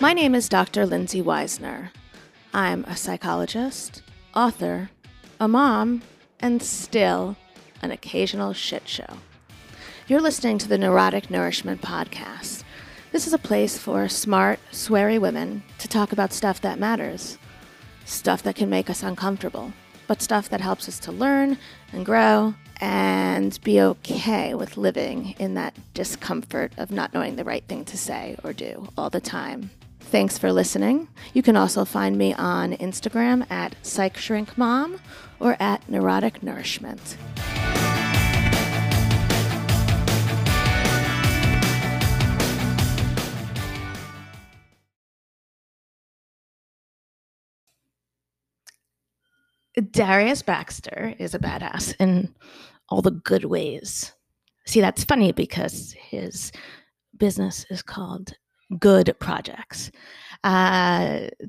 My name is Dr. Lindsay Weisner. I'm a psychologist, author, a mom, and still an occasional shit show. You're listening to the Neurotic Nourishment Podcast. This is a place for smart, sweary women to talk about stuff that matters, stuff that can make us uncomfortable, but stuff that helps us to learn and grow and be okay with living in that discomfort of not knowing the right thing to say or do all the time. Thanks for listening. You can also find me on Instagram at PsychShrinkMom or at Neurotic Nourishment. Darius Baxter is a badass in all the good ways. See, that's funny because his business is called Good Projects. Darius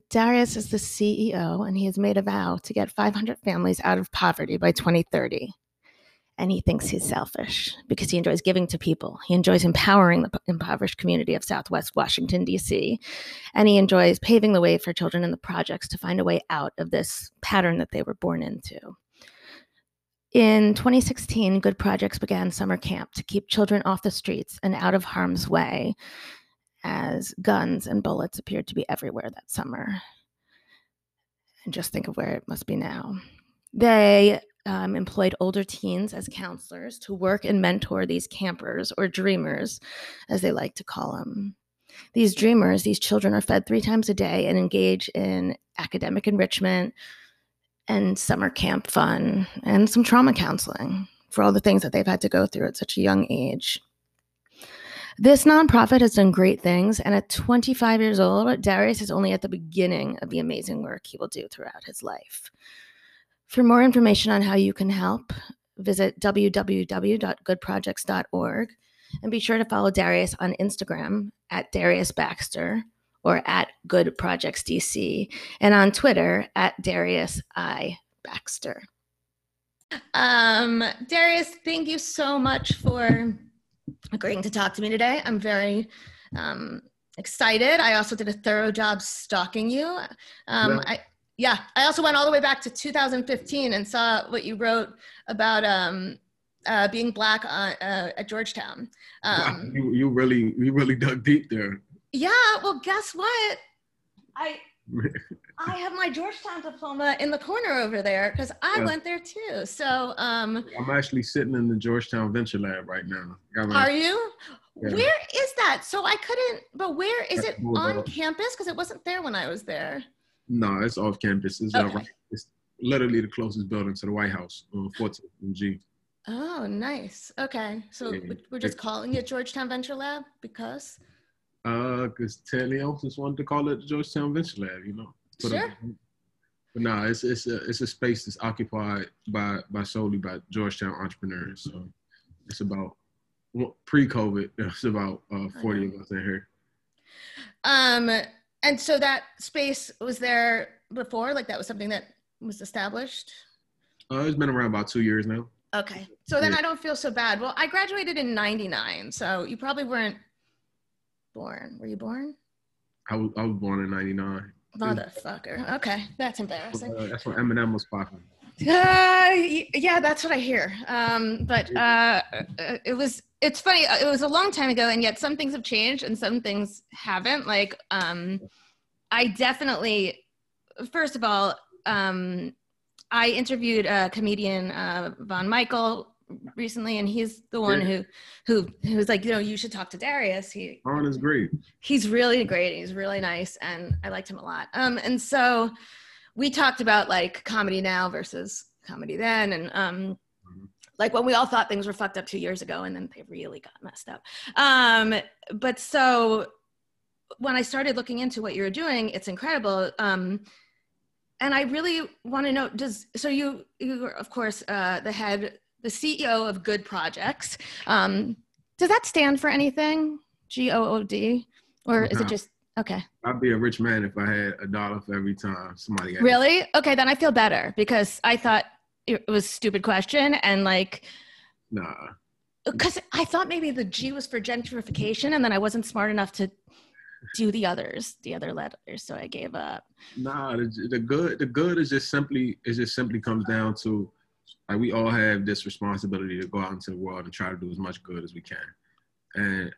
is the CEO, and he has made a vow to get 500 families out of poverty by 2030. And he thinks he's selfish because he enjoys giving to people. He enjoys empowering the impoverished community of Southwest Washington, DC. And he enjoys paving the way for children in the projects to find a way out of this pattern that they were born into. In 2016, Good Projects began summer camp to keep children off the streets and out of harm's way, as guns and bullets appeared to be everywhere that summer. And just think of where it must be now. They employed older teens as counselors to work and mentor these campers, or dreamers, as they like to call them. These dreamers, these children, are fed 3 times a day and engage in academic enrichment and summer camp fun and some trauma counseling for all the things that they've had to go through at such a young age. This nonprofit has done great things, and at 25 years old, Darius is only at the beginning of the amazing work he will do throughout his life. For more information on how you can help, visit www.goodprojects.org and be sure to follow Darius on Instagram at Darius Baxter or at Good Projects DC, and on Twitter at Darius I Baxter. Darius, thank you so much for agreeing to talk to me today. I'm very excited. I also did a thorough job stalking you. I also went all the way back to 2015 and saw what you wrote about being Black at Georgetown. Wow, you really dug deep there. Yeah, well, guess what? I have my Georgetown diploma in the corner over there because I went there too. So I'm actually sitting in the Georgetown Venture Lab right now. Are you? Yeah. Where is that? So where is it on campus? Because it wasn't there when I was there. No, it's off campus. It's, okay. It's literally the closest building to the White House, 14th and G. Oh, nice. Okay. So we're just calling it Georgetown Venture Lab because? Because Ted Leon just wanted to call it Georgetown Venture Lab, you know? Sure. But no, it's a space that's occupied by solely by Georgetown entrepreneurs. So it's about, pre-COVID, it's about 40 of us in here. And so that space was there before? Like that was something that was established? It's been around about 2 years now. Okay. So then I don't feel so bad. Well, I graduated in 99, so you probably weren't born. Were you born? I was born in 99. Motherfucker. Okay. That's embarrassing. That's what Eminem was popping. Yeah, that's what I hear. It's funny, it was a long time ago, and yet some things have changed and some things haven't. Like, I definitely, first of all, I interviewed a comedian, Von Michael, recently, and he's the one who was like, you know, you should talk to Darius. Von is great. He's really great. He's really nice, and I liked him a lot. And so we talked about, like, comedy now versus comedy then, and like when we all thought things were fucked up 2 years ago, and then they really got messed up. But so when I started looking into what you were doing, it's incredible. And I really want to know, you were, of course, the CEO of Good Projects. Does that stand for anything? GOOD? Or is it just, okay. I'd be a rich man if I had $1 for every time somebody asked. Really? Okay, then I feel better because I thought, it was a stupid question, and like, nah, because I thought maybe the G was for gentrification, and then I wasn't smart enough to do the others, the other letters. So I gave up. Nah, the good is just simply comes down to, like, we all have this responsibility to go out into the world and try to do as much good as we can. And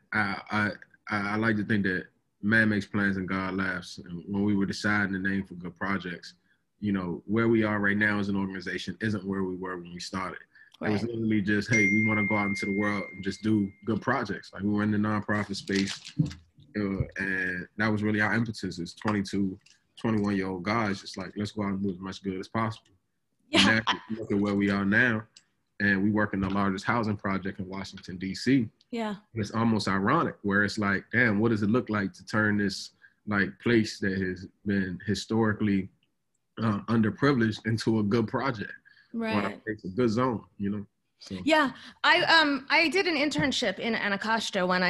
I like to think that man makes plans and God laughs. And when we were deciding the name for Good Projects, you know, where we are right now as an organization isn't where we were when we started. Right. It was literally just, hey, we want to go out into the world and just do good projects. Like, we were in the nonprofit space, and that was really our impetus as 22, 21-year-old guys, just like, let's go out and do as much good as possible. Yeah. And now, look at where we are now, and we work in the largest housing project in Washington, DC. Yeah. And it's almost ironic where it's like, damn, what does it look like to turn this, like, place that has been historically underprivileged into a good project? Right. It's a good zone, you know? So. Yeah. I did an internship in Anacostia when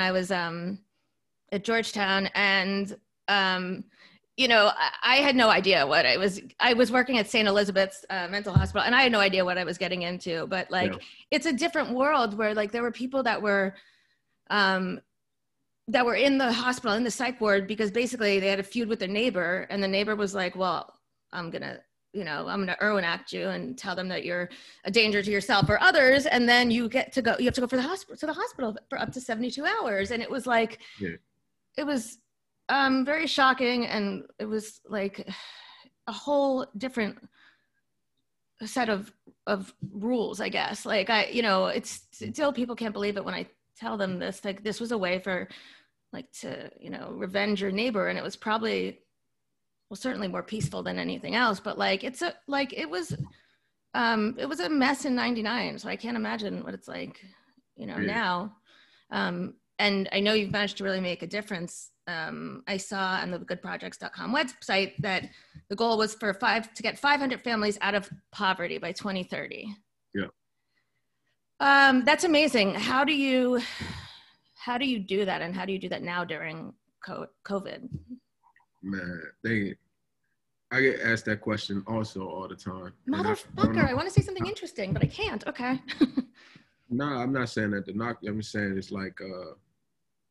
I was at Georgetown, and you know, I had no idea what I was working at St. Elizabeth's mental hospital, and I had no idea what I was getting into, but like, yeah. It's a different world where, like, there were people that were in the hospital, in the psych ward, because basically they had a feud with their neighbor, and the neighbor was like, well, I'm going to Irwin Act you and tell them that you're a danger to yourself or others. And then you have to go to the hospital for up to 72 hours. And it was like, yeah. It was very shocking. And it was like a whole different set of rules, I guess. Like, it's still, people can't believe it when I tell them this, like, this was a way for, like, to, you know, revenge your neighbor. And it was probably, well, certainly more peaceful than anything else, but like, it was a mess in 99. So I can't imagine what it's like, you know, yeah. Now. And I know you've managed to really make a difference. I saw on the goodprojects.com website that the goal was to get 500 families out of poverty by 2030. Yeah. That's amazing. How do you do that? And how do you do that now during COVID? Man, I get asked that question also all the time. Motherfucker, I want to say something interesting, but I can't. Okay. Nah, I'm not saying that to knock you. I'm just saying it's like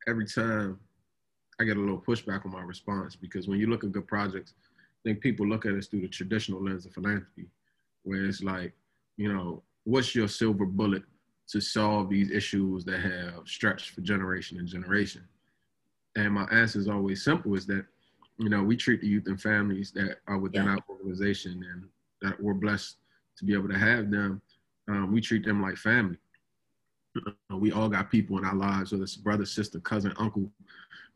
every time I get a little pushback on my response, because when you look at Good Projects, I think people look at us through the traditional lens of philanthropy, where it's like, you know, what's your silver bullet to solve these issues that have stretched for generation and generation? And my answer is always simple, is that, you know, we treat the youth and families that are within, yeah, our organization and that we're blessed to be able to have them. We treat them like family. We all got people in our lives, whether it's brother, sister, cousin, uncle,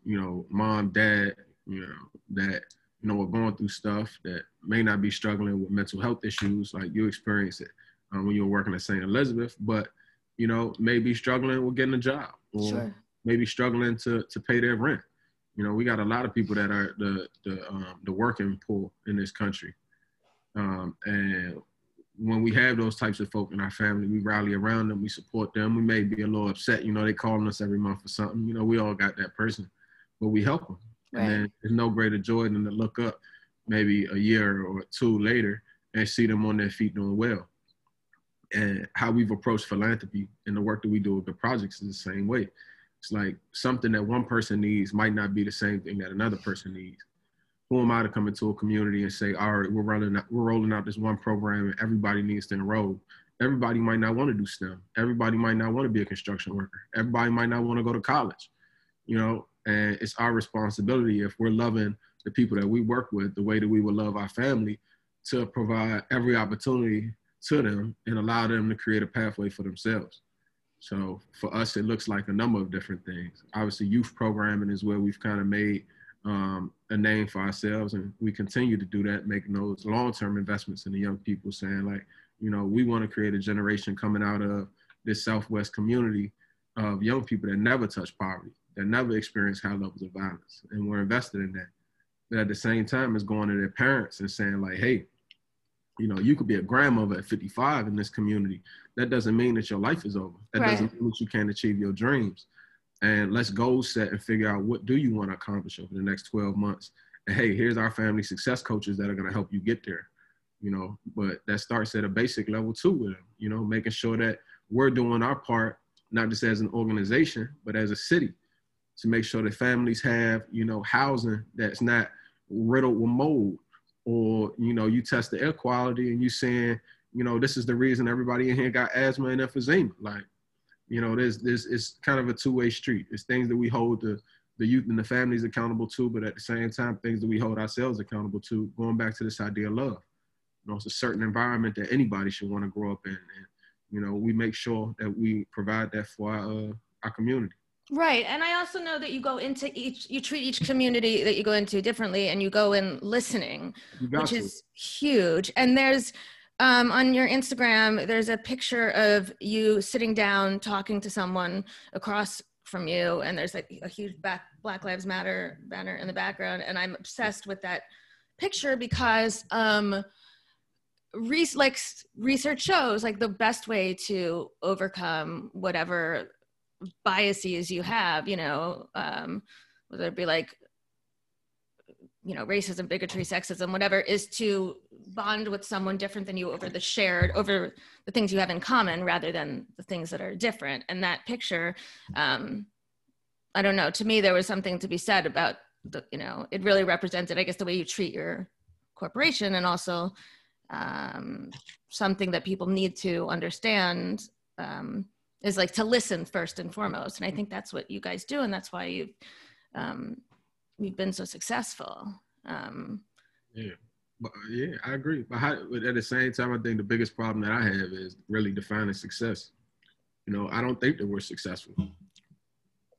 you know, mom, dad, you know, that, you know, are going through stuff, that may not be struggling with mental health issues like you experience it when you're working at St. Elizabeth, but, you know, maybe struggling with getting a job, or sure, maybe struggling to pay their rent. You know, we got a lot of people that are the working poor in this country. And when we have those types of folk in our family, we rally around them, we support them. We may be a little upset, you know, they calling us every month for something. You know, we all got that person, but we help them. Right. And then there's no greater joy than to look up maybe a year or two later and see them on their feet doing well. And how we've approached philanthropy and the work that we do with the projects is the same way. It's like, something that one person needs might not be the same thing that another person needs. Who am I to come into a community and say, all right, we're rolling out this one program and everybody needs to enroll. Everybody might not want to do STEM. Everybody might not want to be a construction worker. Everybody might not want to go to college, you know, and it's our responsibility, if we're loving the people that we work with the way that we would love our family, to provide every opportunity to them and allow them to create a pathway for themselves. So for us, it looks like a number of different things. Obviously, youth programming is where we've kind of made a name for ourselves. And we continue to do that, making those long-term investments in the young people, saying, like, you know, we want to create a generation coming out of this Southwest community of young people that never touch poverty, that never experience high levels of violence. And we're invested in that. But at the same time, it's going to their parents and saying, like, hey, you know, you could be a grandmother at 55 in this community. That doesn't mean that your life is over. That right. doesn't mean that you can't achieve your dreams. And let's goal set and figure out, what do you want to accomplish over the next 12 months? And hey, here's our family success coaches that are going to help you get there. You know, but that starts at a basic level too with them, you know, making sure that we're doing our part, not just as an organization, but as a city, to make sure that families have, you know, housing that's not riddled with mold. Or, you know, you test the air quality and you saying, you know, this is the reason everybody in here got asthma and emphysema. Like, you know, there's it's kind of a two-way street. It's things that we hold the youth and the families accountable to, but at the same time, things that we hold ourselves accountable to, going back to this idea of love. You know, it's a certain environment that anybody should want to grow up in. And, you know, we make sure that we provide that for our community. Right. And I also know that you go into you treat each community that you go into differently, and you go in listening, which is huge. And there's, on your Instagram, there's a picture of you sitting down, talking to someone across from you. And there's like a huge Black Lives Matter banner in the background. And I'm obsessed with that picture because, research shows like the best way to overcome whatever biases you have, you know, whether it be like, you know, racism, bigotry, sexism, whatever, is to bond with someone different than you over the things you have in common rather than the things that are different. And that picture, I don't know, to me, there was something to be said about, you know, it really represented, I guess, the way you treat your corporation, and also something that people need to understand is like to listen first and foremost. And I think that's what you guys do. And that's why you've been so successful. Yeah. But, yeah, I agree. But, but at the same time, I think the biggest problem that I have is really defining success. You know, I don't think that we're successful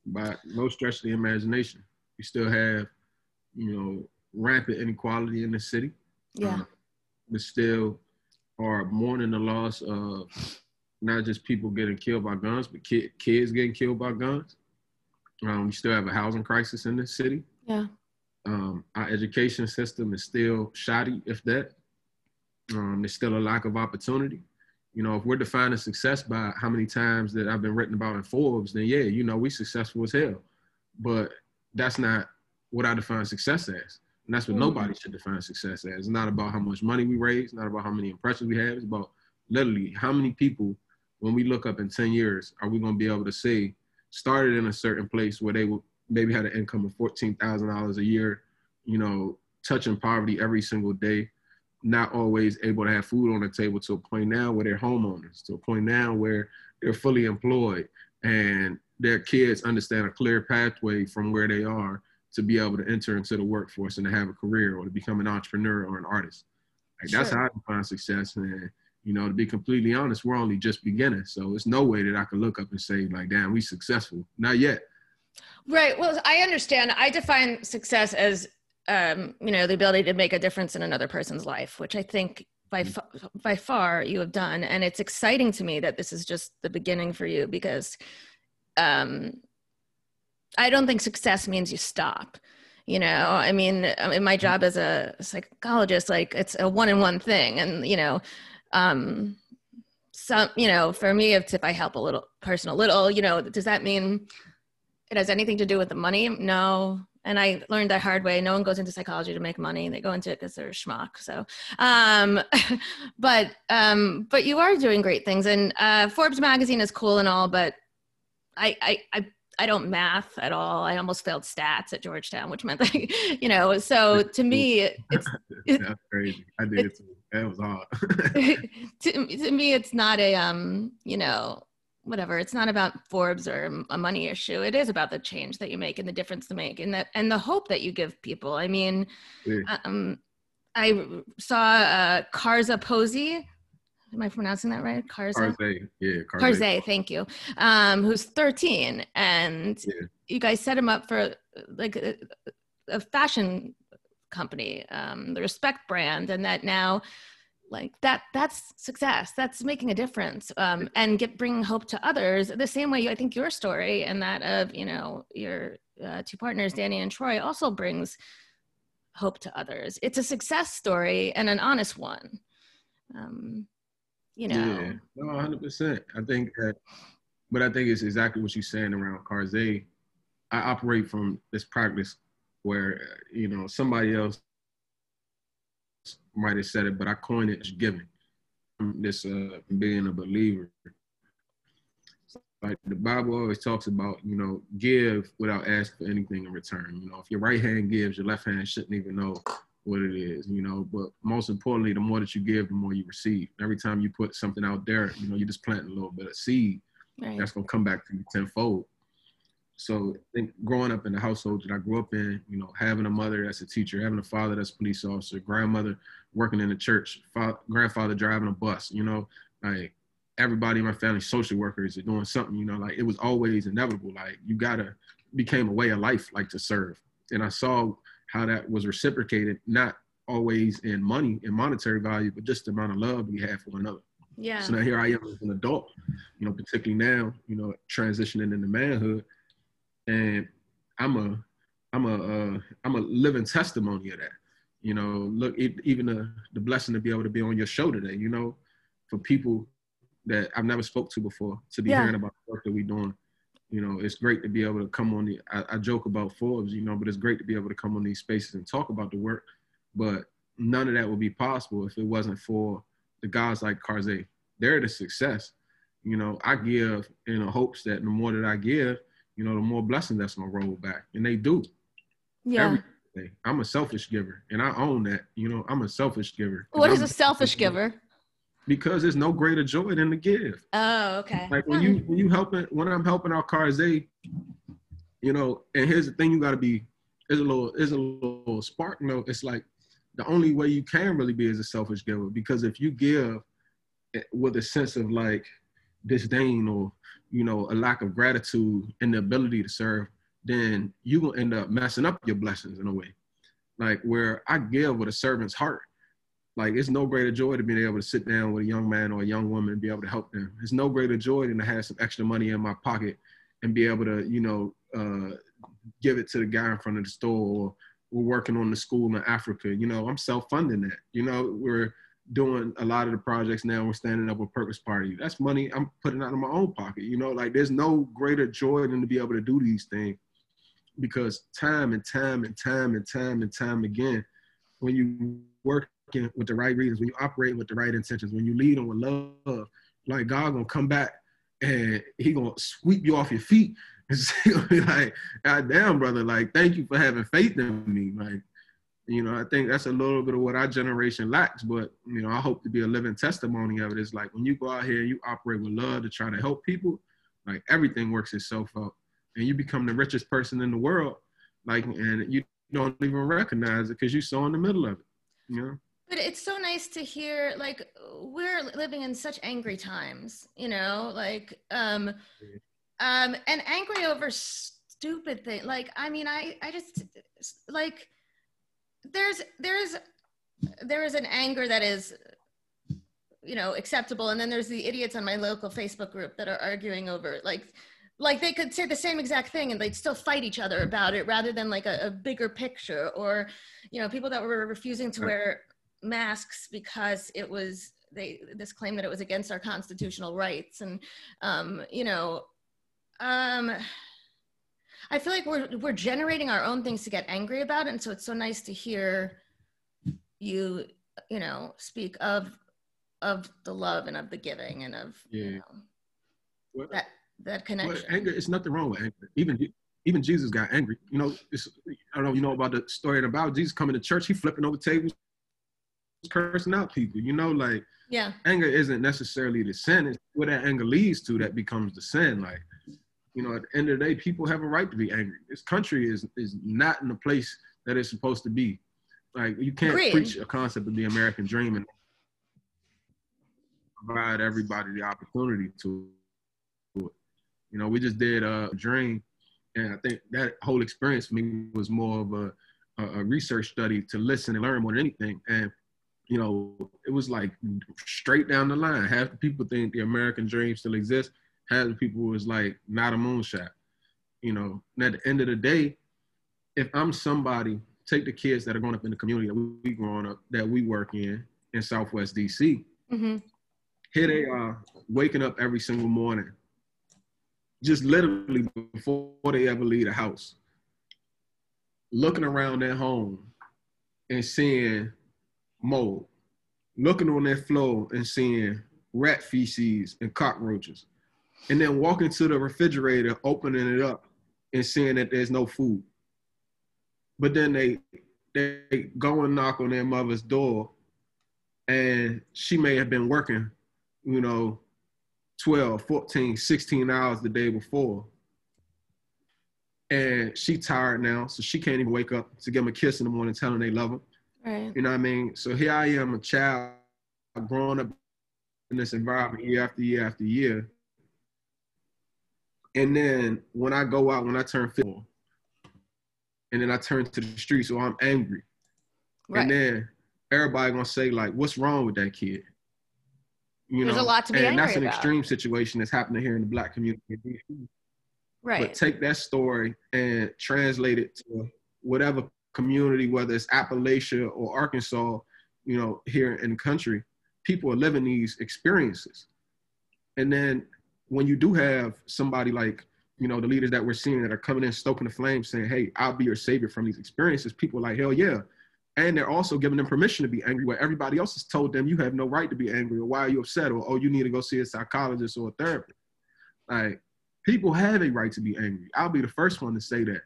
by no stretch of the imagination. We still have, you know, rampant inequality in the city. Yeah. We still are mourning the loss of not just people getting killed by guns, but kids getting killed by guns. We still have a housing crisis in this city. Yeah. Our education system is still shoddy, if that. There's still a lack of opportunity. You know, if we're defining success by how many times that I've been written about in Forbes, then yeah, you know, we successful as hell. But that's not what I define success as. And that's what nobody should define success as. It's not about how much money we raise, not about how many impressions we have. It's about literally how many people, when we look up in 10 years, are we going to be able to say, started in a certain place where they would maybe had an income of $14,000 a year, you know, touching poverty every single day, not always able to have food on the table, to a point now where they're homeowners, to a point now where they're fully employed and their kids understand a clear pathway from where they are to be able to enter into the workforce and to have a career or to become an entrepreneur or an artist. Like, that's how I define success. And, you know, to be completely honest, we're only just beginning. So it's no way that I can look up and say, like, damn, we successful. Not yet. Right. Well, I understand. I define success as, you know, the ability to make a difference in another person's life, which I think by far you have done. And it's exciting to me that this is just the beginning for you, because, I don't think success means you stop, you know, I mean, in my job as a psychologist, like, it's a one-on-one thing. And, you know, you know, for me, if I help a little, you know, does that mean it has anything to do with the money? No. And I learned that hard way. No one goes into psychology to make money. They go into it because they're a schmuck. So, but you are doing great things, and, Forbes magazine is cool and all, but I don't math at all. I almost failed stats at Georgetown, which meant, like, you know, so to me, that's crazy. I did it too. That was hard. To me, it's not a, you know, whatever. It's not about Forbes or a money issue. It is about the change that you make and the difference to make, and the hope that you give people. I mean, yeah. I saw Karzai Posey. Am I pronouncing that right? Karzai? Yeah, Karzai, thank you. Who's 13, and you guys set him up for like a fashion company, the Respect brand, and that now, like, that's success. That's making a difference, and bringing hope to others the same way I think your story and that of, you know, your two partners, Danny and Troy, also brings hope to others. It's a success story and an honest one. You know. Yeah, no, 100%. I think that, but I think it's exactly what you're saying around Karzai. I operate from this practice where, you know, somebody else might have said it, but I coined it as giving. This being a believer. Like the Bible always talks about, you know, give without asking for anything in return. You know, if your right hand gives, your left hand shouldn't even know what it is, you know. But most importantly, the more that you give, the more you receive. Every time you put something out there, you know, you're just planting a little bit of seed. Right. That's going to come back to you tenfold. So I think growing up in the household that I grew up in, you know, having a mother that's a teacher, having a father that's a police officer, grandmother working in the church, grandfather driving a bus, you know, like everybody in my family, social workers are doing something, you know, like it was always inevitable. Like you gotta, became a way of life, like to serve. And I saw how that was reciprocated, not always in money and monetary value, but just the amount of love we had for one another. Yeah. So now here I am as an adult, you know, particularly now, you know, transitioning into manhood, and I'm a living testimony of that. You know, look, even the blessing to be able to be on your show today, you know, for people that I've never spoke to before, to be hearing about the work that we're doing. You know, it's great to be able to come on the, I joke about Forbes, you know, but it's great to be able to come on these spaces and talk about the work, but none of that would be possible if it wasn't for the guys like Karzai. They're the success. You know, I give in the hopes that the more that I give, you know, the more blessing that's going to roll back. And they do. Yeah. Everything. I'm a selfish giver, and I own that. You know, I'm a selfish giver. What is a selfish giver? Because there's no greater joy than to give. Oh, okay. Like when you helping, when I'm helping out Karzai, you know, and here's the thing, you gotta be, there's a little spark, you know, it's like the only way you can really be is a selfish giver, because if you give with a sense of like disdain or, you know, a lack of gratitude and the ability to serve, then you will end up messing up your blessings in a way. Like where I give with a servant's heart, like, it's no greater joy to be able to sit down with a young man or a young woman and be able to help them. It's no greater joy than to have some extra money in my pocket and be able to, you know, give it to the guy in front of the store, or we're working on the school in Africa. You know, I'm self-funding that. You know, we're doing a lot of the projects now. We're standing up a Purpose Party. That's money I'm putting out of my own pocket. You know, like, there's no greater joy than to be able to do these things, because time and time again, when you work with the right reasons, when you operate with the right intentions, when you lead on with love, like God gonna come back and he gonna sweep you off your feet and say, like, God damn, brother, like, thank you for having faith in me. Like, you know, I think that's a little bit of what our generation lacks, but, you know, I hope to be a living testimony of it. It's like when you go out here and you operate with love to try to help people, like everything works itself out and you become the richest person in the world, like, and you don't even recognize it because you're so in the middle of it, you know? But it's so nice to hear, like, we're living in such angry times, you know, like, and angry over stupid things. Like, I mean, I just, like, there is an anger that is, you know, acceptable. And then there's the idiots on my local Facebook group that are arguing over, like they could say the same exact thing and they'd still fight each other about it, rather than like a bigger picture, or, you know, people that were refusing to wear masks because it was this claim that it was against our constitutional rights. And you know, I feel like we're generating our own things to get angry about, and so it's so nice to hear you know, speak of the love and of the giving and of, yeah, you know, well, that connection. Well, anger, it's nothing wrong with anger. Even Jesus got angry. You know, I don't know if you know about the story about Jesus coming to church, he flipping over tables, cursing out people, you know, like, yeah, anger isn't necessarily the sin. It's what that anger leads to that becomes the sin. Like, you know, at the end of the day, people have a right to be angry. This country is not in the place that it's supposed to be. Like, you can't preach a concept of the American dream and provide everybody the opportunity to do it. You know, we just did a dream, and I think that whole experience for me was more of a research study to listen and learn more than anything. And you know, it was like straight down the line. Half the people think the American dream still exists. Half the people was like, not a moonshot. You know, and at the end of the day, if I'm somebody, take the kids that are growing up in the community that we growing up, that we work in Southwest DC, mm-hmm. Here they are waking up every single morning, just literally before they ever leave the house, looking around their home and seeing mold, looking on that floor and seeing rat feces and cockroaches, and then walking to the refrigerator, opening it up, and seeing that there's no food. But then they go and knock on their mother's door, and she may have been working, 12, 14, 16 hours the day before. And she tired now, so she can't even wake up to give them a kiss in the morning, tell them they love them. Right. You know what I mean? So here I am, a child, growing up in this environment year after year after year. And then when I go out, when I turn 50, and then I turn to the street, so I'm angry. Right. And then everybody gonna say, like, what's wrong with that kid? There's a lot to be angry about. And that's an extreme situation that's happening here in the Black community in DC. Right. But take that story and translate it to whatever community, whether it's Appalachia or Arkansas, here in the country, people are living these experiences. And then when you do have somebody like, the leaders that we're seeing that are coming in, stoking the flame, saying, hey, I'll be your savior from these experiences, people are like, hell yeah. And they're also giving them permission to be angry where everybody else has told them you have no right to be angry, or why are you upset, or, oh, you need to go see a psychologist or a therapist. Like, people have a right to be angry. I'll be the first one to say that.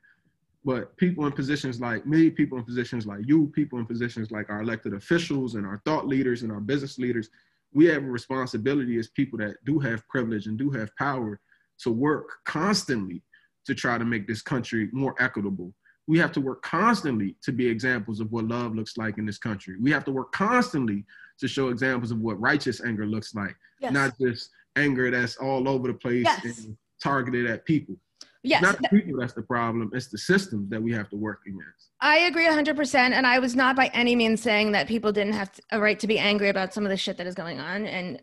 But people in positions like me, people in positions like you, people in positions like our elected officials and our thought leaders and our business leaders, we have a responsibility as people that do have privilege and do have power to work constantly to try to make this country more equitable. We have to work constantly to be examples of what love looks like in this country. We have to work constantly to show examples of what righteous anger looks like, yes. Not just anger that's all over the place, yes. And targeted at people. Yes. Not the people that's the problem, it's the systems that we have to work against. I agree 100%, and I was not by any means saying that people didn't have a right to be angry about some of the shit that is going on, and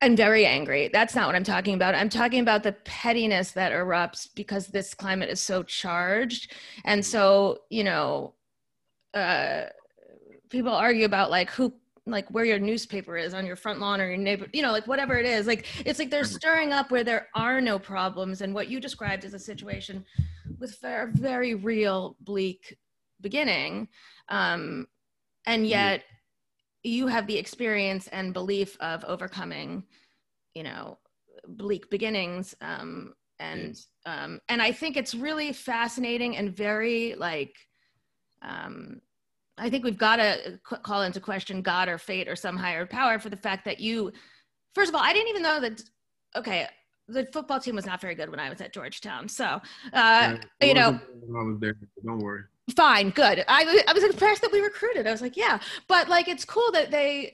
I'm very angry. That's not what I'm talking about. I'm talking about the pettiness that erupts because this climate is so charged, and so, people argue about, like, who, like, where your newspaper is on your front lawn or your neighbor, whatever it is. Like, it's like they're stirring up where there are no problems. And what you described is a situation with a very real bleak beginning. And yet you have the experience and belief of overcoming, bleak beginnings. And I think it's really fascinating and very I think we've got to call into question God or fate or some higher power for the fact that you, first of all, I didn't even know that, okay, the football team was not very good when I was at Georgetown. So, I was there, don't worry. Fine, good. I was impressed that we recruited. I was like, yeah, but like, it's cool that the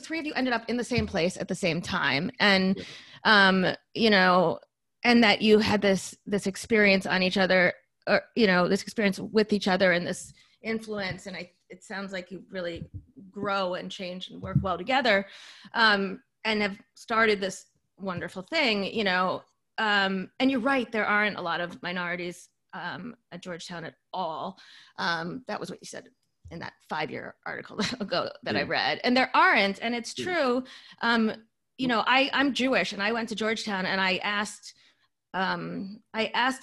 three of you ended up in the same place at the same time. And, and that you had this experience on each other, or, this experience with each other, and this influence, and it sounds like you really grow and change and work well together, and have started this wonderful thing, and you're right, there aren't a lot of minorities at Georgetown at all. That was what you said in that 5-year article ago that I read, and there aren't, and it's true. I'm Jewish, and I went to Georgetown, and I asked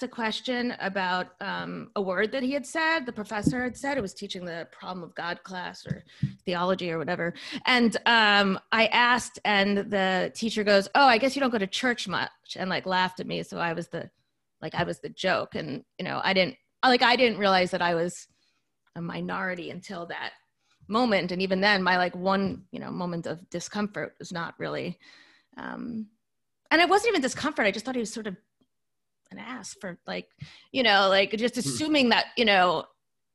a question about a word that he had said, the professor had said, it was teaching the Problem of God class or theology or whatever. And I asked, and the teacher goes, oh, I guess you don't go to church much, and laughed at me. So I was the joke. And, I didn't realize that I was a minority until that moment. And even then my one moment of discomfort was not really, and it wasn't even discomfort. I just thought he was sort of an ass for just assuming that,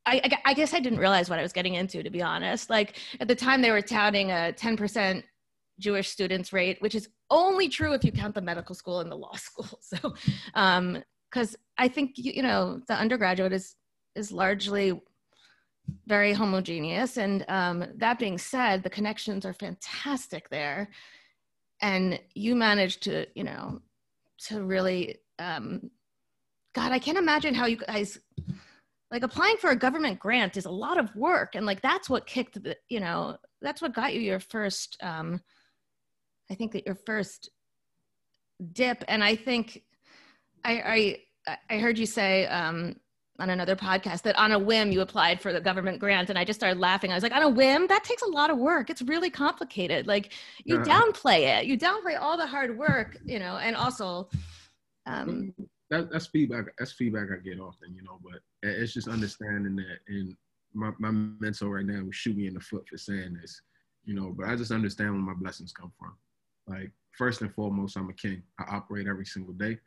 I guess I didn't realize what I was getting into, to be honest. Like, at the time they were touting a 10% Jewish students rate, which is only true if you count the medical school and the law school. So, cause I think, the undergraduate is largely very homogeneous. And that being said, the connections are fantastic there. And you managed to, to really, God, I can't imagine how you guys, applying for a government grant is a lot of work. And that's what kicked the, that's what got you your first, your first dip. And I think I heard you say, on another podcast that on a whim you applied for the government grant. And I just started laughing. I was like, on a whim? That takes a lot of work. It's really complicated. Like you downplay it. You downplay all the hard work, you know, and also. That's feedback I get often, you know, but it's just understanding that. And my mentor right now will shoot me in the foot for saying this, you know, but I just understand where my blessings come from. Like, first and foremost, I'm a king. I operate every single day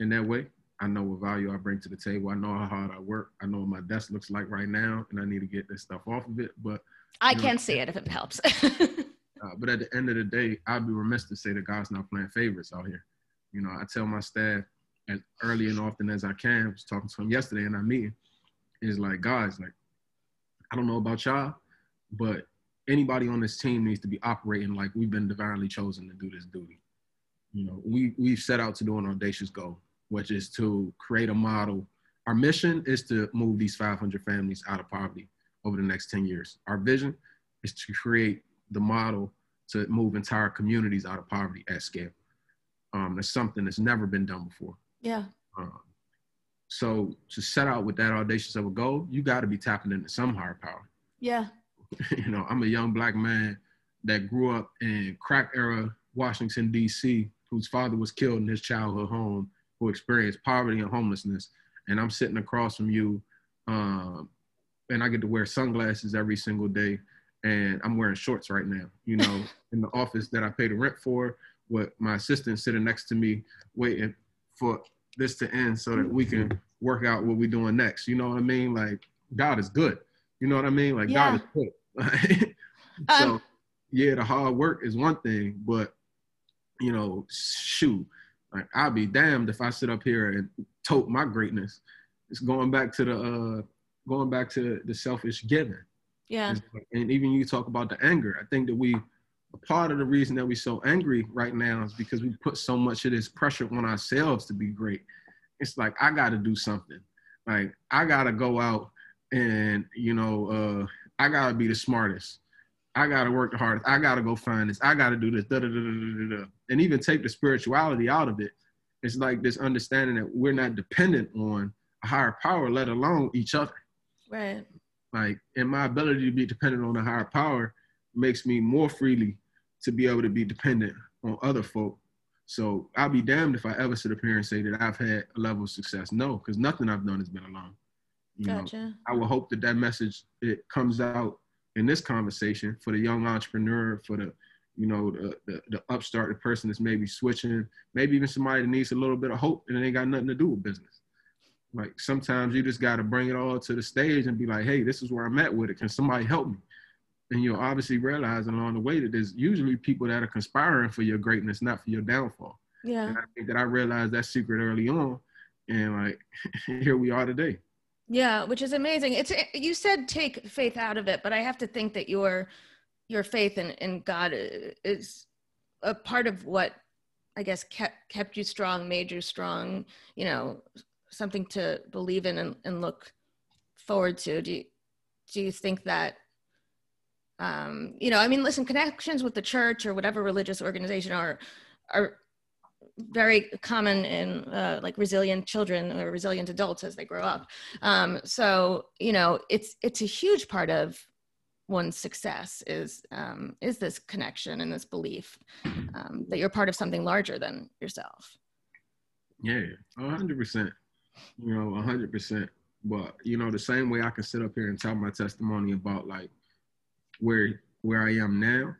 in that way. I know what value I bring to the table. I know how hard I work. I know what my desk looks like right now, and I need to get this stuff off of it. But I can see it if it helps. But at the end of the day, I'd be remiss to say that God's not playing favorites out here. You know, I tell my staff, and early and often as I can, I was talking to him yesterday in our meeting, is like, guys, like, I don't know about y'all, but anybody on this team needs to be operating like we've been divinely chosen to do this duty. You know, we've set out to do an audacious goal, which is to create a model. Our mission is to move these 500 families out of poverty over the next 10 years. Our vision is to create the model to move entire communities out of poverty at scale. That's something that's never been done before. Yeah. So to set out with that audacious of a goal, you got to be tapping into some higher power. Yeah. You know, I'm a young black man that grew up in crack era Washington, DC, whose father was killed in his childhood home, who experienced poverty and homelessness. And I'm sitting across from you, and I get to wear sunglasses every single day. And I'm wearing shorts right now, you know, in the office that I pay the rent for, with my assistant sitting next to me waiting for this to end so that we can work out what we're doing next. You know what I mean? Like, God is good. You know what I mean? Like, yeah. God is good. So, yeah, the hard work is one thing, but, you know, shoot, like, I'll be damned if I sit up here and tote my greatness. It's going back to the selfish giving. Yeah. And even you talk about the anger. I think that part of the reason that we're so angry right now is because we put so much of this pressure on ourselves to be great. It's like, I got to do something. Like, I got to go out and, you know, I got to be the smartest. I got to work the hardest. I got to go find this. I got to do this. Da, da, da, da, da, da. And even take the spirituality out of it. It's like this understanding that we're not dependent on a higher power, let alone each other. Right. Like, and my ability to be dependent on a higher power makes me more freely to be able to be dependent on other folk. So I'll be damned if I ever sit up here and say that I've had a level of success. No, because nothing I've done has been alone. You know, I will hope that message, it comes out in this conversation for the young entrepreneur, for the, you know, the upstart, the person that's maybe switching, maybe even somebody that needs a little bit of hope and it ain't got nothing to do with business. Like, sometimes you just got to bring it all to the stage and be like, hey, this is where I'm at with it. Can somebody help me? And you'll obviously realize along the way that there's usually people that are conspiring for your greatness, not for your downfall. Yeah. And I think that I realized that secret early on, and like, here we are today. Yeah, which is amazing. You said take faith out of it, but I have to think that your faith in God is a part of what, I guess, kept you strong, made you strong, you know, something to believe in and look forward to. Do you think that, you know, I mean, listen, connections with the church or whatever religious organization are very common in like resilient children or resilient adults as they grow up. So, you know, it's a huge part of one's success is this connection and this belief that you're part of something larger than yourself. Yeah, 100%, you know, 100%. But, you know, the same way I can sit up here and tell my testimony about like, where I am now,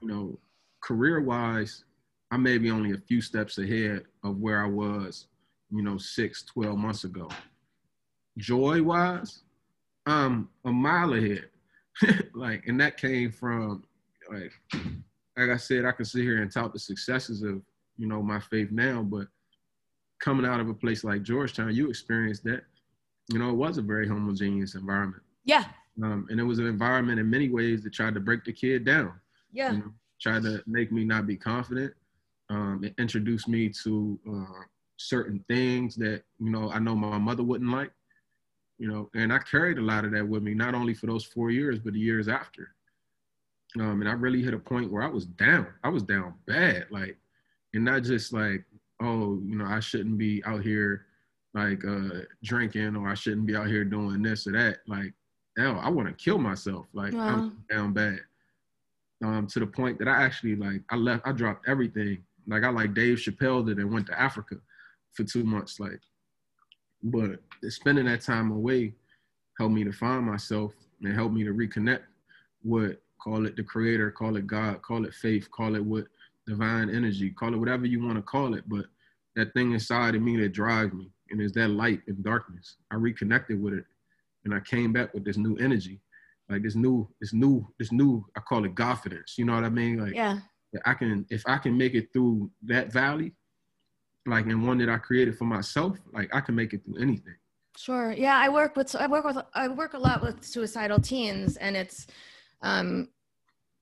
you know, career-wise, I may be only a few steps ahead of where I was, you know, 12 months ago. Joy-wise, I'm a mile ahead. Like, and that came from, like I said, I can sit here and tout the successes of, you know, my faith now, but coming out of a place like Georgetown, you experienced that. You know, it was a very homogeneous environment. Yeah. And it was an environment in many ways that tried to break the kid down. Yeah. You know, tried to make me not be confident. It introduced me to certain things that, you know, I know my mother wouldn't like, you know, and I carried a lot of that with me, not only for those 4 years, but the years after. And I really hit a point where I was down. I was down bad, like, and not just like, oh, you know, I shouldn't be out here like drinking, or I shouldn't be out here doing this or that. Like, hell, I want to kill myself. Like, wow. I'm down bad. To the point that I actually, like, I dropped everything. Like, I like Dave Chappelle did and went to Africa for 2 months. Like, but spending that time away helped me to find myself and helped me to reconnect with, call it the creator, call it God, call it faith, call it what divine energy, call it whatever you want to call it. But that thing inside of me that drives me, and it's that light and darkness. I reconnected with it, and I came back with this new energy, like this new, I call it confidence. You know what I mean? Like, yeah. If I can make it through that valley, like, and one that I created for myself, like, I can make it through anything. Sure. Yeah. I work a lot with suicidal teens, and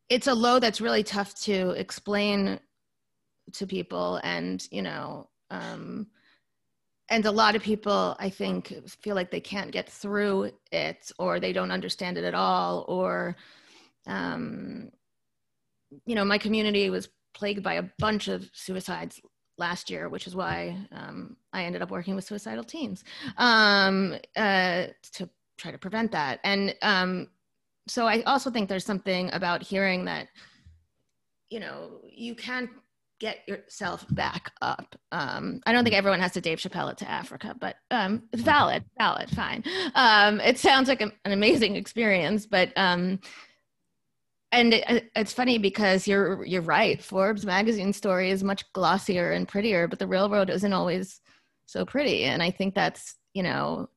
it's a low that's really tough to explain to people. And, you know, and a lot of people, I think, feel like they can't get through it, or they don't understand it at all. Or, you know, my community was plagued by a bunch of suicides last year, which is why I ended up working with suicidal teens to try to prevent that. And so I also think there's something about hearing that, you know, you can get yourself back up. I don't think everyone has to Dave Chappelle it to Africa, but valid, fine. It sounds like an amazing experience, but and it's funny because you're right. Forbes magazine story is much glossier and prettier, but the real world isn't always so pretty. And I think that's, you know,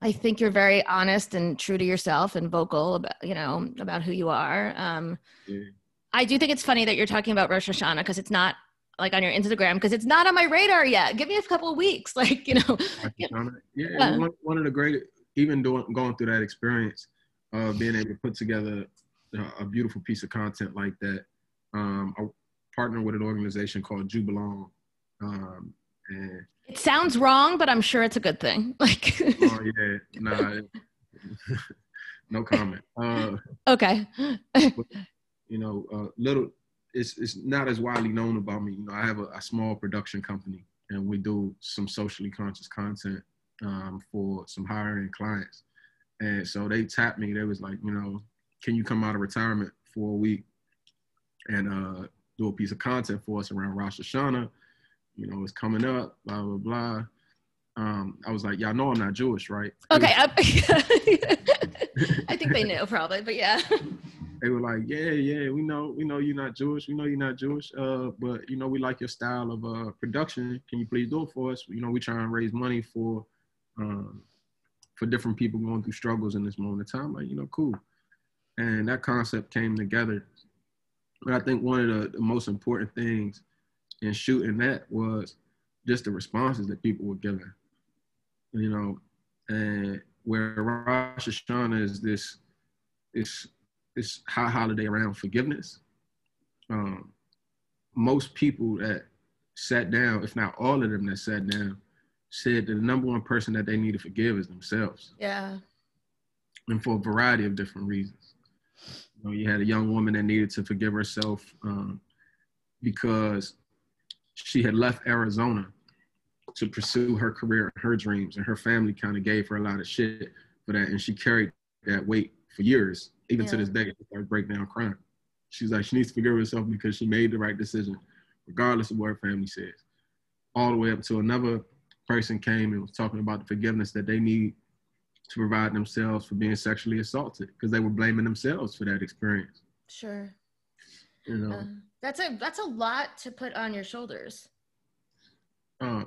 I think you're very honest and true to yourself and vocal about, you know, about who you are. I do think it's funny that you're talking about Rosh Hashanah, because it's not like on your Instagram, because it's not on my radar yet. Give me a couple of weeks. Like, you know. Yeah. One of the greatest, even going through that experience, being able to put together a beautiful piece of content like that. I partnered with an organization called Jubilong. And it sounds wrong, but I'm sure it's a good thing. Like, oh yeah, nah, no comment. Okay. But, you know, it's not as widely known about me. You know, I have a small production company, and we do some socially conscious content for some higher end clients. And so they tapped me. They was like, you know, can you come out of retirement for a week and do a piece of content for us around Rosh Hashanah? You know, it's coming up, blah, blah, blah. I was like, y'all know I'm not Jewish, right? Okay. I think they knew probably, but yeah. They were like, yeah, we know you're not Jewish. But, you know, we like your style of production. Can you please do it for us? You know, we try and raise money for different people going through struggles in this moment of time. Like, you know, cool. And that concept came together. But I think one of the most important things in shooting that was just the responses that people were giving, you know, and where Rosh Hashanah is this high holiday around forgiveness. Most people that sat down, if not all of them that sat down, said that the number one person that they need to forgive is themselves. Yeah. And for a variety of different reasons. You know, you had a young woman that needed to forgive herself because she had left Arizona to pursue her career, her dreams, and her family kind of gave her a lot of shit for that. And she carried that weight for years, even to this day. She started breaking down crying. She's like, she needs to forgive herself because she made the right decision, regardless of what her family says. All the way up to another person came and was talking about the forgiveness that they need to provide themselves for being sexually assaulted, because they were blaming themselves for that experience. Sure. You know, that's a lot to put on your shoulders.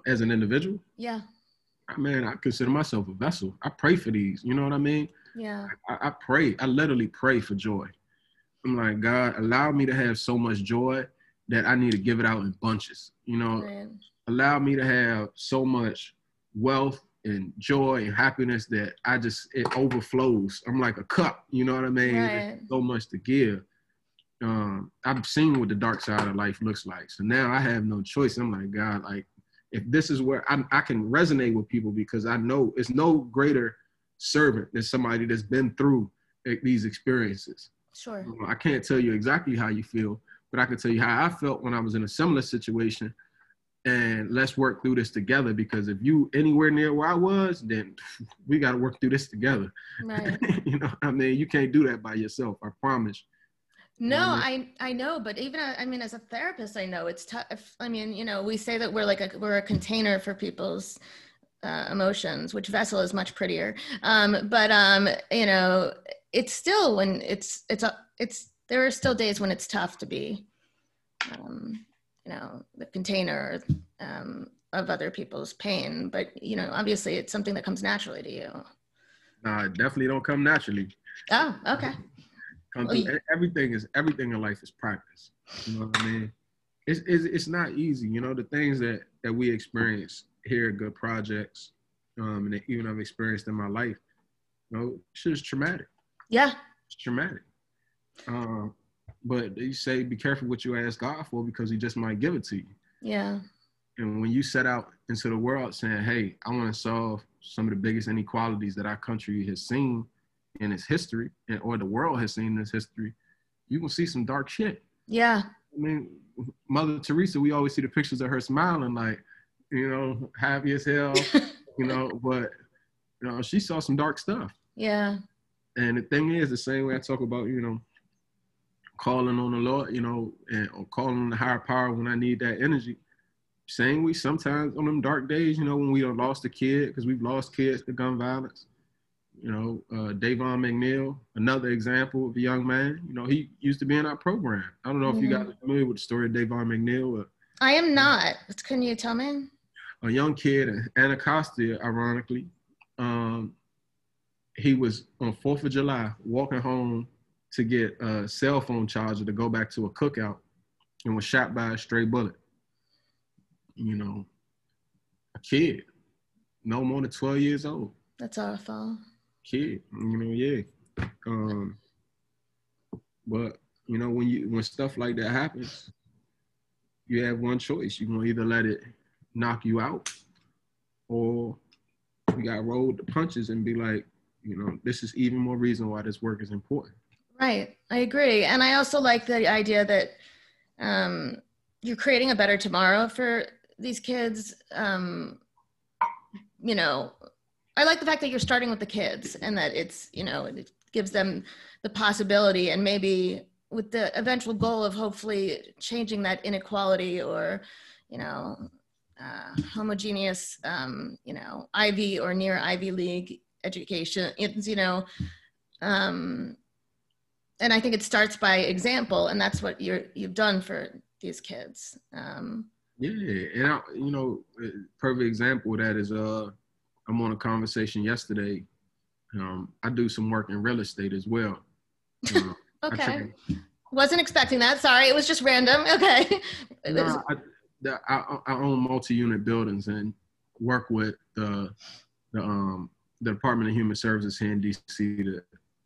As an individual? Yeah. Man, I consider myself a vessel. I pray for these. You know what I mean? Yeah. I pray. I literally pray for joy. I'm like, God, allow me to have so much joy that I need to give it out in bunches. You know? Right. Allow me to have so much wealth and joy and happiness that it overflows. I'm like a cup, you know what I mean? Right. So much to give. I've seen what the dark side of life looks like. So now I have no choice. I'm like, God, like, if this is where I can resonate with people, because I know it's no greater servant than somebody that's been through these experiences. Sure. I can't tell you exactly how you feel, but I can tell you how I felt when I was in a similar situation. and let's work through this together, because if you anywhere near where I was, then we got to work through this together. Right. You know, I mean, you can't do that by yourself. I promise. No, I know, but even, I mean, as a therapist, I know it's tough. I mean, you know, we say that we're like we're a container for people's emotions, which vessel is much prettier. But you know, it's still when there are still days when it's tough to be, you know, the container of other people's pain. But, you know, obviously it's something that comes naturally to you. No, it definitely don't come naturally. Oh, okay. Everything in life is practice. You know what I mean? It's not easy. You know, the things that we experience here at Good Projects, and that even I've experienced in my life, you know, shit is traumatic. Yeah. It's traumatic. But they say be careful what you ask God for, because he just might give it to you. Yeah. And when you set out into the world saying, hey, I want to solve some of the biggest inequalities that our country has seen in its history, or the world has seen in its history, you will see some dark shit. Yeah. I mean, Mother Teresa, we always see the pictures of her smiling, like, you know, happy as hell, you know, but, you know, she saw some dark stuff. Yeah. And the thing is, the same way I talk about, you know, calling on the Lord, you know, or calling on the higher power when I need that energy. Same way sometimes on them dark days, you know, when we lost a kid, because we've lost kids to gun violence. You know, Davon McNeil, another example of a young man, you know, he used to be in our program. I don't know if you guys are familiar with the story of Davon McNeil. I am not. Can you tell me? A young kid in Anacostia, ironically, he was on 4th of July walking home to get a cell phone charger to go back to a cookout, and was shot by a stray bullet. You know, a kid, no more than 12 years old. That's awful. Kid, you know, yeah. But, you know, when stuff like that happens, you have one choice. You can either let it knock you out, or you got to roll the punches and be like, you know, this is even more reason why this work is important. Right. I agree. And I also like the idea that you're creating a better tomorrow for these kids. You know, I like the fact that you're starting with the kids, and that it's, you know, it gives them the possibility, and maybe with the eventual goal of hopefully changing that inequality, or, you know, homogeneous, you know, Ivy or near Ivy League education. It's, you know, and I think it starts by example, and that's what you've done for these kids. Yeah, and you know, perfect example of that is I'm on a conversation yesterday. I do some work in real estate as well. Okay. Wasn't expecting that. Sorry. It was just random. Okay. No, I own multi-unit buildings and work with the Department of Human Services here in DC to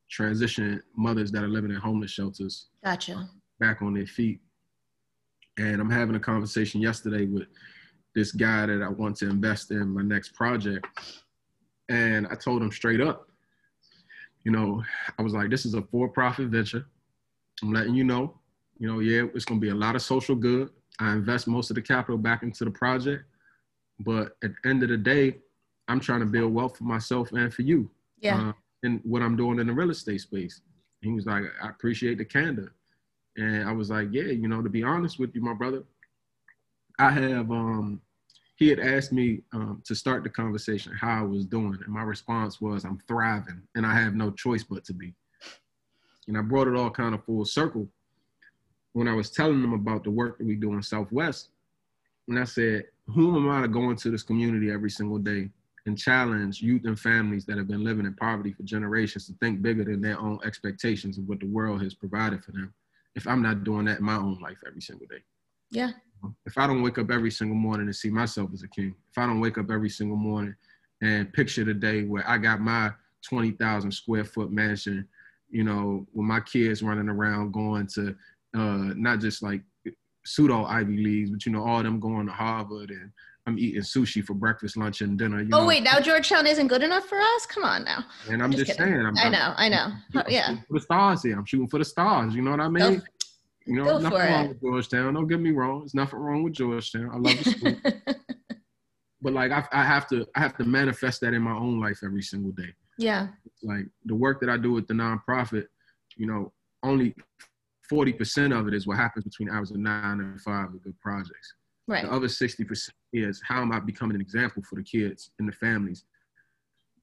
transition mothers that are living in homeless shelters back on their feet. And I'm having a conversation yesterday with this guy that I want to invest in my next project. And I told him straight up, you know, I was like, this is a for-profit venture. I'm letting you know, yeah, it's going to be a lot of social good. I invest most of the capital back into the project. But at the end of the day, I'm trying to build wealth for myself and for you. Yeah. And what I'm doing in the real estate space. And he was like, I appreciate the candor. And I was like, yeah, you know, to be honest with you, my brother, I have, he had asked me to start the conversation, how I was doing. And my response was, I'm thriving and I have no choice but to be. And I brought it all kind of full circle when I was telling them about the work that we do in Southwest. And I said, who am I to go into this community every single day and challenge youth and families that have been living in poverty for generations to think bigger than their own expectations of what the world has provided for them, if I'm not doing that in my own life every single day? Yeah. If I don't wake up every single morning and see myself as a king, if I don't wake up every single morning and picture the day where I got my 20,000 square foot mansion, you know, with my kids running around going to not just like pseudo Ivy Leagues, but, you know, all of them going to Harvard, and I'm eating sushi for breakfast, lunch, and dinner. You know? Wait, now Georgetown isn't good enough for us? Come on now. And I'm just saying. I know. I'm shooting for the stars here. I'm shooting for the stars. You know what I mean? You know, nothing wrong with Georgetown. Don't get me wrong. There's nothing wrong with Georgetown. I love the school. But like, I have to manifest that in my own life every single day. Yeah. Like the work that I do with the nonprofit, you know, only 40% of it is what happens between hours of 9 and 5 with Good Projects. Right. The other 60% is how am I becoming an example for the kids and the families,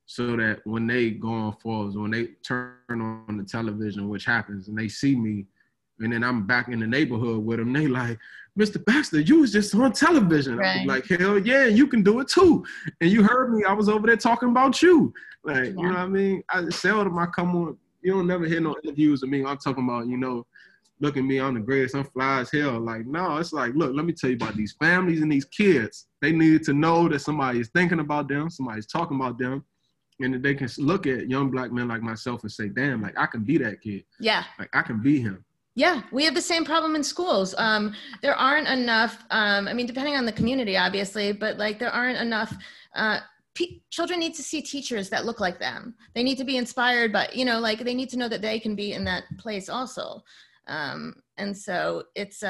so that when they go on falls, when they turn on the television, which happens, and they see me, and then I'm back in the neighborhood with them, they like, Mr. Baxter, you was just on television. Right. I was like, hell yeah, you can do it too. And you heard me, I was over there talking about you. Like, you know what I mean? I seldom I come on, you don't never hear no interviews of me. I'm talking about, you know, look at me, I'm the greatest, I'm fly as hell. Like, no, it's like, look, let me tell you about these families and these kids. They need to know that somebody is thinking about them, somebody's talking about them, and that they can look at young black men like myself and say, damn, like I can be that kid. Yeah. Like I can be him. Yeah, we have the same problem in schools. There aren't enough, I mean, depending on the community, obviously, but like there aren't enough, children need to see teachers that look like them. They need to be inspired by, you know, like they need to know that they can be in that place also. And so it's,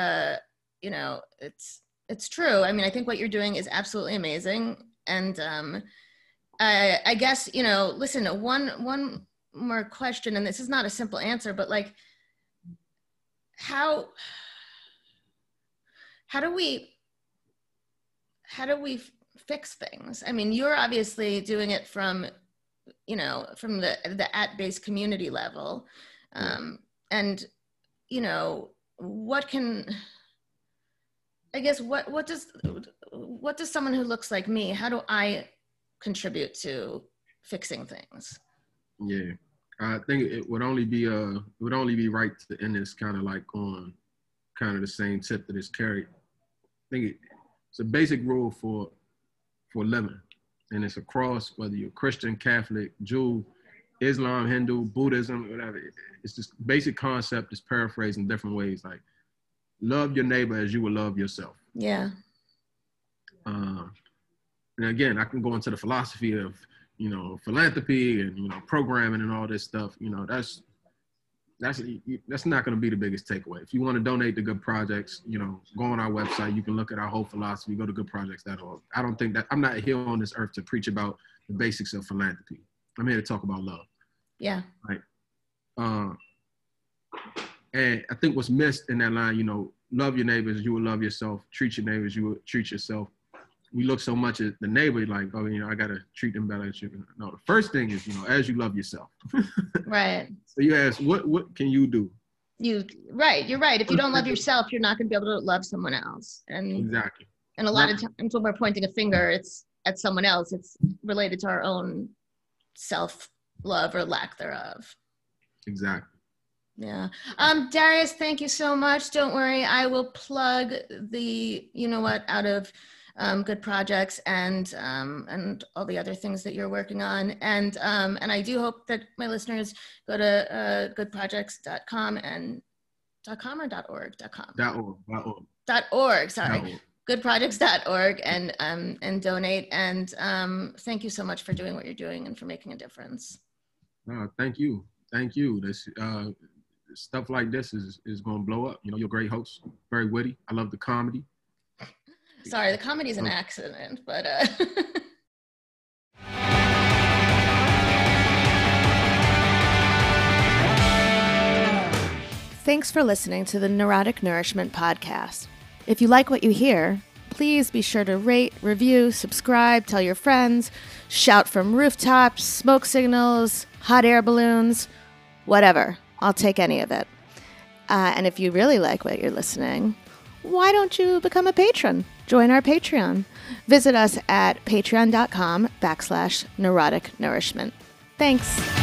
you know, it's true. I mean, I think what you're doing is absolutely amazing. And I guess, you know, listen, one more question, and this is not a simple answer, but like, how do we fix things? I mean, you're obviously doing it from, you know, from the at-based community level. And, you know, what does someone who looks like me, how do I contribute to fixing things? Yeah. I think it would only be right to end this kind of like on kind of the same tip that is carried. I think it's a basic rule for living, and it's across whether you're Christian, Catholic, Jew, Islam, Hindu, Buddhism, whatever. It's this basic concept is paraphrased in different ways. Like love your neighbor as you would love yourself. Yeah. And again, I can go into the philosophy of, you know, philanthropy and, you know, programming and all this stuff. You know, that's not going to be the biggest takeaway. If you want to donate to Good Projects, you know, go on our website. You can look at our whole philosophy. Go to goodprojects.org. I don't think that I'm not here on this earth to preach about the basics of philanthropy. I'm here to talk about love. Yeah. Right. And I think what's missed in that line, you know, love your neighbors, you will love yourself. Treat your neighbors, you will treat yourself. We look so much at the neighbor, like, oh, you know, I got to treat them better. No, the first thing is, you know, as you love yourself. Right. So you ask, what can you do? You're right. If you don't love yourself, you're not going to be able to love someone else. And exactly. And a lot of times when we're pointing a finger, it's at someone else. It's related to our own self-love or lack thereof. Exactly. Yeah. Darius, thank you so much. Don't worry. I will plug the, you know what, out of... Good Projects and all the other things that you're working on, and I do hope that my listeners go to goodprojects.com and .com or .org? .com. .org. Sorry. .org. Goodprojects.org and donate, and thank you so much for doing what you're doing and for making a difference. Thank you. This stuff like this is going to blow up. You know, you're a great host, very witty. I love the comedy. Sorry, the comedy's an accident, but... Thanks for listening to the Neurotic Nourishment Podcast. If you like what you hear, please be sure to rate, review, subscribe, tell your friends, shout from rooftops, smoke signals, hot air balloons, whatever. I'll take any of it. And if you really like what you're listening... why don't you become a patron? Join our Patreon. Visit us at patreon.com/neurotic nourishment. Thanks.